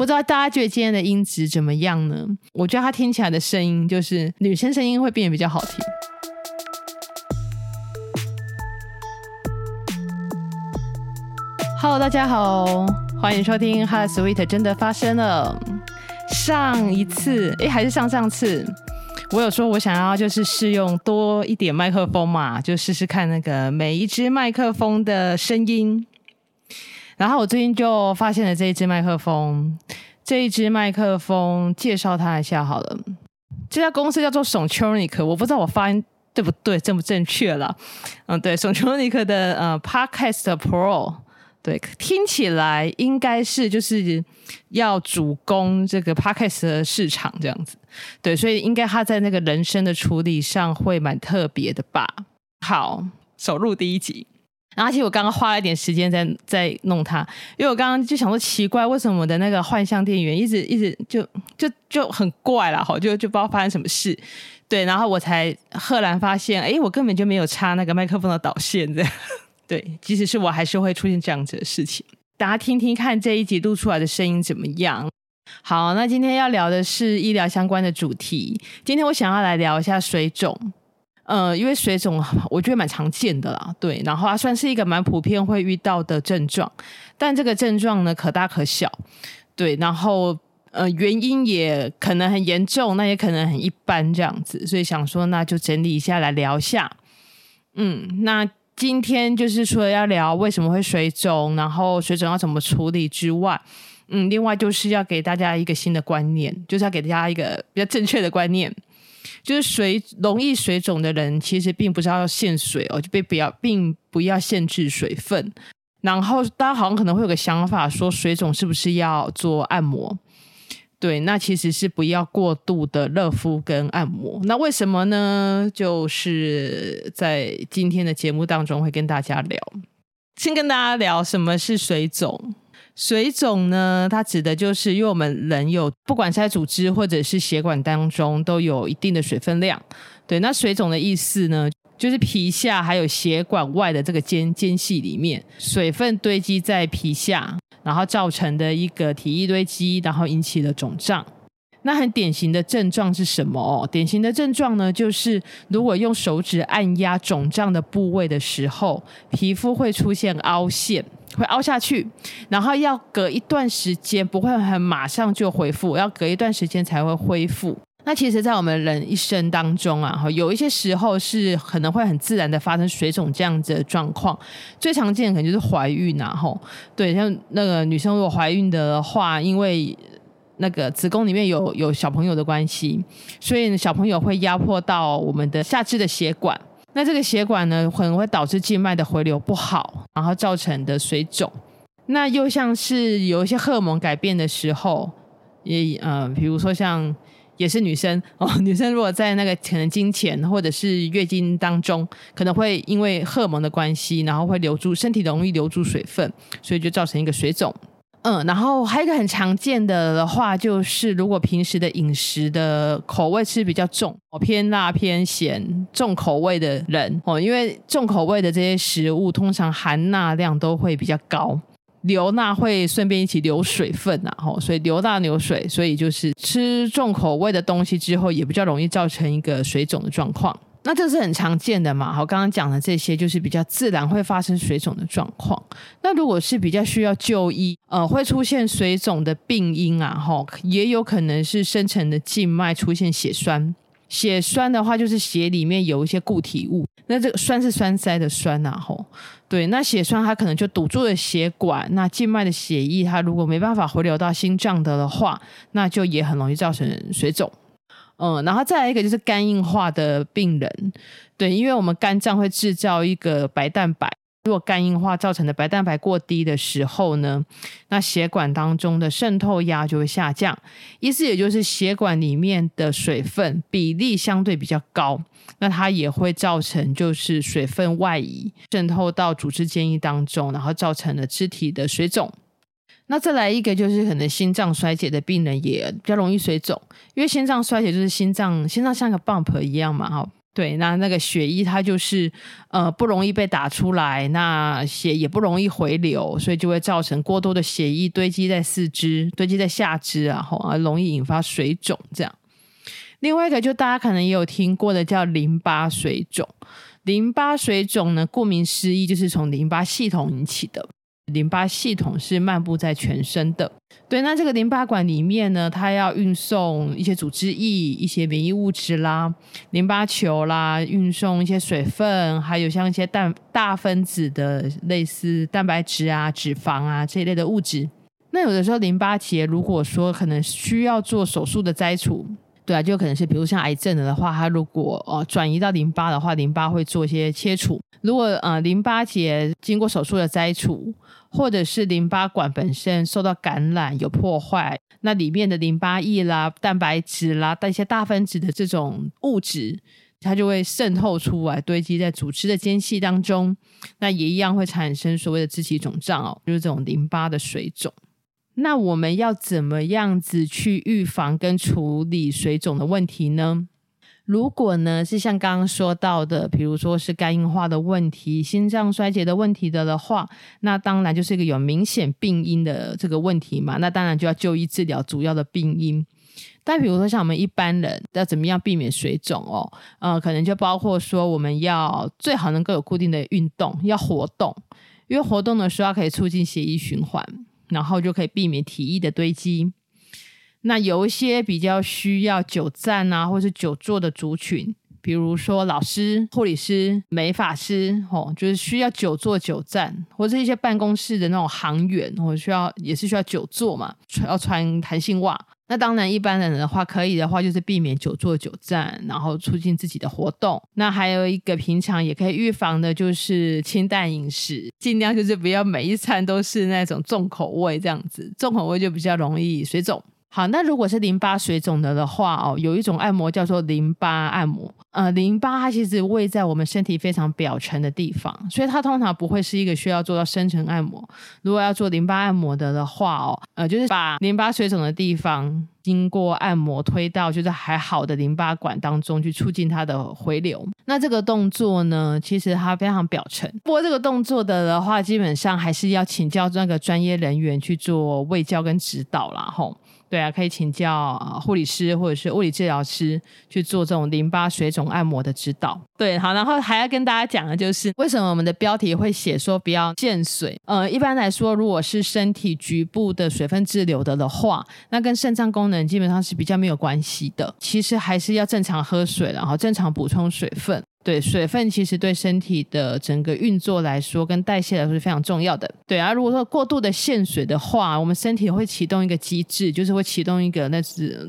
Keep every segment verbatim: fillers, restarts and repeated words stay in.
不知道大家觉得今天的音质怎么样呢？我觉得它听起来的声音就是女生声音会变得比较好听。Hello， 大家好，欢迎收听《Hot Sweet 真的发生了》。上一次，哎，还是上上次，我有说我想要就是试用多一点麦克风嘛，就试试看那个每一支麦克风的声音。然后我最近就发现了这一支麦克风，这一支麦克风介绍它一下好了。这家公司叫做 Sontronic， 我不知道我发音对不对，正不正确了。嗯，对 ，Sontronic 的呃 Podcast Pro。对，听起来应该是就是要主攻这个 podcast 的市场这样子，对，所以应该他在那个人声的处理上会蛮特别的吧。好，首录第一集，然后其实我刚刚花了一点时间在在弄它，因为我刚刚就想说奇怪，为什么我的那个幻象电源一直一直就就就很怪啦，就就不知道发生什么事。对，然后我才赫然发现，哎，我根本就没有插那个麦克风的导线这样。对，即使是我还是会出现这样子的事情。大家听听看这一集录出来的声音怎么样。好，那今天要聊的是医疗相关的主题。今天我想要来聊一下水肿，呃，因为水肿我觉得蛮常见的啦，对，然后它算是一个蛮普遍会遇到的症状，但这个症状呢可大可小，对，然后呃，原因也可能很严重，那也可能很一般这样子，所以想说那就整理一下来聊一下。嗯，那今天就是除了要聊为什么会水肿，然后水肿要怎么处理之外，嗯，另外就是要给大家一个新的观念，就是要给大家一个比较正确的观念，就是水容易水肿的人其实并不是要限水哦，就不要并不要限制水分。然后大家好像可能会有个想法说水肿是不是要做按摩？对，那其实是不要过度的热敷跟按摩。那为什么呢？就是在今天的节目当中会跟大家聊。先跟大家聊什么是水肿。水肿呢，它指的就是因为我们人有不管是在组织或者是血管当中都有一定的水分量。对，那水肿的意思呢，就是皮下还有血管外的这个间间隙里面，水分堆积在皮下，然后造成的一个体液堆积，然后引起了肿胀。那很典型的症状是什么哦？典型的症状呢，就是如果用手指按压肿胀的部位的时候，皮肤会出现凹陷，会凹下去，然后要隔一段时间，不会很马上就恢复，要隔一段时间才会恢复。那其实在我们人一生当中啊，有一些时候是可能会很自然的发生水肿这样子的状况，最常见的可能就是怀孕啊，吼，对，像那个女生如果怀孕的话，因为那个子宫里面有有小朋友的关系，所以小朋友会压迫到我们的下肢的血管，那这个血管呢可能会导致静脉的回流不好，然后造成的水肿。那又像是有一些荷尔蒙改变的时候，也呃，比如说像也是女生哦，女生如果在那个可能经前或者是月经当中，可能会因为荷尔蒙的关系，然后会留住身体容易留住水分，所以就造成一个水肿。嗯，然后还有一个很常见的的话，就是如果平时的饮食的口味吃比较重，偏辣偏咸重口味的人哦，因为重口味的这些食物通常含钠量都会比较高。流钠会顺便一起流水分啊，所以流钠流水，所以就是吃重口味的东西之后也比较容易造成一个水肿的状况。那这是很常见的嘛，好，刚刚讲的这些就是比较自然会发生水肿的状况。那如果是比较需要就医，呃，会出现水肿的病因啊，也有可能是深层的静脉出现血栓。血栓的话就是血里面有一些固体物，那这个栓是栓塞的栓啊，吼，对，那血栓它可能就堵住了血管，那静脉的血液它如果没办法回流到心脏的话，那就也很容易造成水肿。嗯，然后再来一个就是肝硬化的病人，对，因为我们肝脏会制造一个白蛋白，如果肝硬化造成的白蛋白过低的时候呢，那血管当中的渗透压就会下降，意思也就是血管里面的水分比例相对比较高，那它也会造成就是水分外移渗透到组织间隙当中，然后造成了肢体的水肿。那再来一个就是可能心脏衰竭的病人也比较容易水肿，因为心脏衰竭就是心脏心脏像个 bump 一样嘛，对，那那个血液它就是呃不容易被打出来，那血也不容易回流，所以就会造成过多的血液堆积在四肢，堆积在下肢啊，啊容易引发水肿这样。另外一个就大家可能也有听过的叫淋巴水肿。淋巴水肿呢，顾名思义就是从淋巴系统引起的。淋巴系统是漫布在全身的，对，那这个淋巴管里面呢，它要运送一些组织液、一些免疫物质啦、淋巴球啦，运送一些水分，还有像一些蛋大分子的类似蛋白质啊、脂肪啊这一类的物质。那有的时候淋巴结如果说可能需要做手术的摘除，对啊，就可能是比如像癌症的话，它如果呃转移到淋巴的话，淋巴会做一些切除。如果呃淋巴结经过手术的摘除，或者是淋巴管本身受到感染有破坏，那里面的淋巴液啦、蛋白质啦、一些大分子的这种物质，它就会渗透出来，堆积在组织的间隙当中，那也一样会产生所谓的肢体肿胀哦，就是这种淋巴的水肿。那我们要怎么样子去预防跟处理水肿的问题呢？如果呢是像刚刚说到的，比如说是肝硬化的问题、心脏衰竭的问题的话，那当然就是一个有明显病因的这个问题嘛，那当然就要就医治疗主要的病因。但比如说像我们一般人要怎么样避免水肿哦，呃，可能就包括说我们要最好能够有固定的运动，要活动，因为活动的时候可以促进血液循环，然后就可以避免体液的堆积。那有一些比较需要久站啊或是久坐的族群，比如说老师、护理师、美发师、哦、就是需要久坐久站，或是一些办公室的那种行员、哦、需要也是需要久坐嘛，要穿弹性袜。那当然一般人的话可以的话就是避免久坐久站，然后促进自己的活动。那还有一个平常也可以预防的就是清淡饮食，尽量就是不要每一餐都是那种重口味这样子，重口味就比较容易水肿。好，那如果是淋巴水肿的的话哦，有一种按摩叫做淋巴按摩。呃，淋巴它其实位在我们身体非常表层的地方，所以它通常不会是一个需要做到深层按摩。如果要做淋巴按摩的的话哦，呃，就是把淋巴水肿的地方经过按摩推到就是还好的淋巴管当中去，促进它的回流。那这个动作呢其实它非常表层，不过这个动作的的话基本上还是要请教那个专业人员去做卫教跟指导啦吼。对啊，可以请教护理师或者是物理治疗师去做这种淋巴水肿按摩的指导。对，好，然后还要跟大家讲的就是为什么我们的标题会写说不要见水。呃，一般来说如果是身体局部的水分滞留的的话，那跟肾脏功能基本上是比较没有关系的，其实还是要正常喝水，然后正常补充水分。对，水分其实对身体的整个运作来说跟代谢来说是非常重要的。对啊，如果说过度的限水的话，我们身体会启动一个机制，就是会启动一个那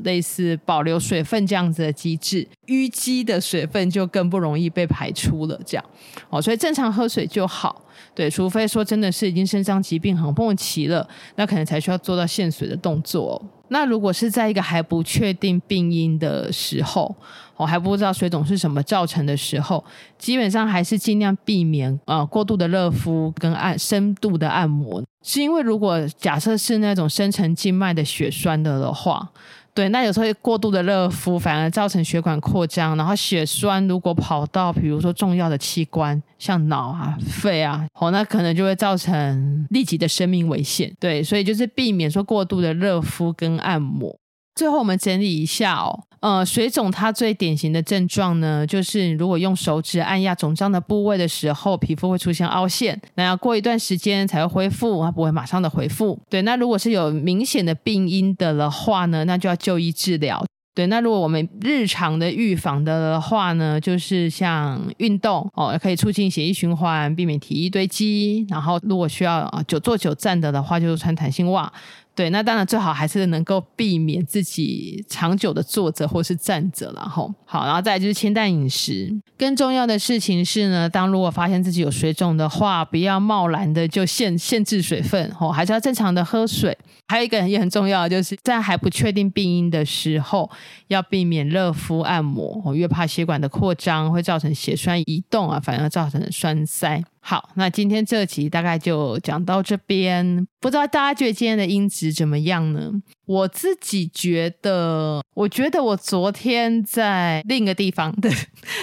类似保留水分这样子的机制，淤积的水分就更不容易被排出了这样、哦、所以正常喝水就好。对，除非说真的是已经肾脏疾病很末期了，那可能才需要做到限水的动作、哦。那如果是在一个还不确定病因的时候、哦、还不知道水肿是什么造成的时候，基本上还是尽量避免、呃、过度的热敷跟按深度的按摩，是因为如果假设是那种深层静脉的血栓的的话，对，那有时候过度的热敷反而造成血管扩张，然后血栓如果跑到比如说重要的器官，像脑啊、肺啊、哦、那可能就会造成立即的生命危险。对，所以就是避免说过度的热敷跟按摩。最后我们整理一下哦，呃，水肿它最典型的症状呢，就是如果用手指按压肿胀的部位的时候，皮肤会出现凹陷，那要过一段时间才会恢复，它不会马上的恢复。对，那如果是有明显的病因的的话呢，那就要就医治疗。对，那如果我们日常的预防的话呢，就是像运动哦，可以促进血液循环，避免体液堆积，然后如果需要、呃、久坐久站的的话，就是穿弹性袜。对，那当然最好还是能够避免自己长久的坐着或是站着啦吼。好，然后再来就是清淡饮食。更重要的事情是呢，当如果发现自己有水肿的话，不要贸然的就 限, 限制水分吼，还是要正常的喝水。还有一个也很重要的就是在还不确定病因的时候，要避免热敷按摩，因为怕血管的扩张会造成血栓移动啊，反而造成栓塞。好，那今天这集大概就讲到这边，不知道大家觉得今天的音质怎么样呢？我自己觉得我觉得我昨天在另一个地方的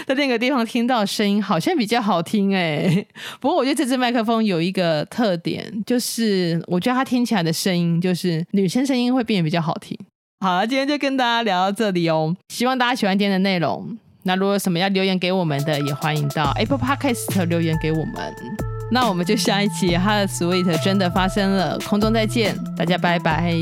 在另一个地方听到的声音好像比较好听欸。不过我觉得这支麦克风有一个特点，就是我觉得它听起来的声音就是女生声音会变得比较好听。好了，今天就跟大家聊到这里哦，希望大家喜欢今天的内容。那如果有什么要留言给我们的，也欢迎到 Apple Podcast 留言给我们。那我们就下一期哈的 Sweet 真的发生了，空中再见，大家拜拜。